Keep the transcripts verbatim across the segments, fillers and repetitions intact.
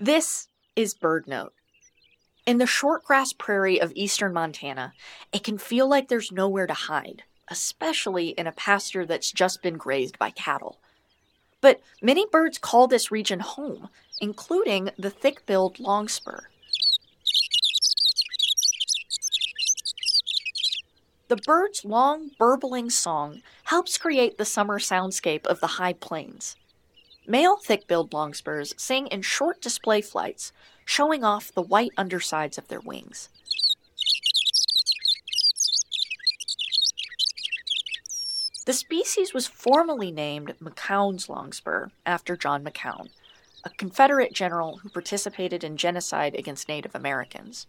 This is BirdNote. In the shortgrass prairie of eastern Montana, it can feel like there's nowhere to hide, especially in a pasture that's just been grazed by cattle. But many birds call this region home, including the thick-billed longspur. The bird's long, burbling song helps create the summer soundscape of the high plains. Male thick-billed longspurs sing in short display flights, showing off the white undersides of their wings. The species was formerly named McCown's Longspur after John McCown, a Confederate general who participated in genocide against Native Americans.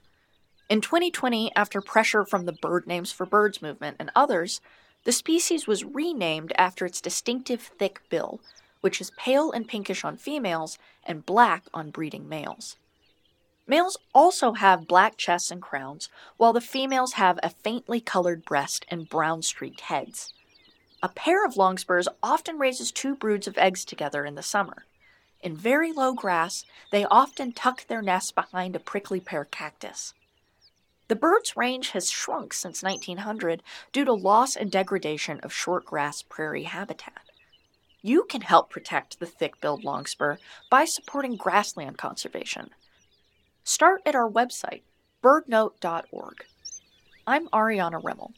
In twenty twenty, after pressure from the Bird Names for Birds movement and others, the species was renamed after its distinctive thick bill, which is pale and pinkish on females and black on breeding males. Males also have black chests and crowns, while the females have a faintly colored breast and brown-streaked heads. A pair of longspurs often raises two broods of eggs together in the summer. In very low grass, they often tuck their nests behind a prickly pear cactus. The bird's range has shrunk since nineteen hundred due to loss and degradation of shortgrass prairie habitat. You can help protect the thick-billed longspur by supporting grassland conservation. Start at our website, bird note dot org. I'm Ariana Remmel.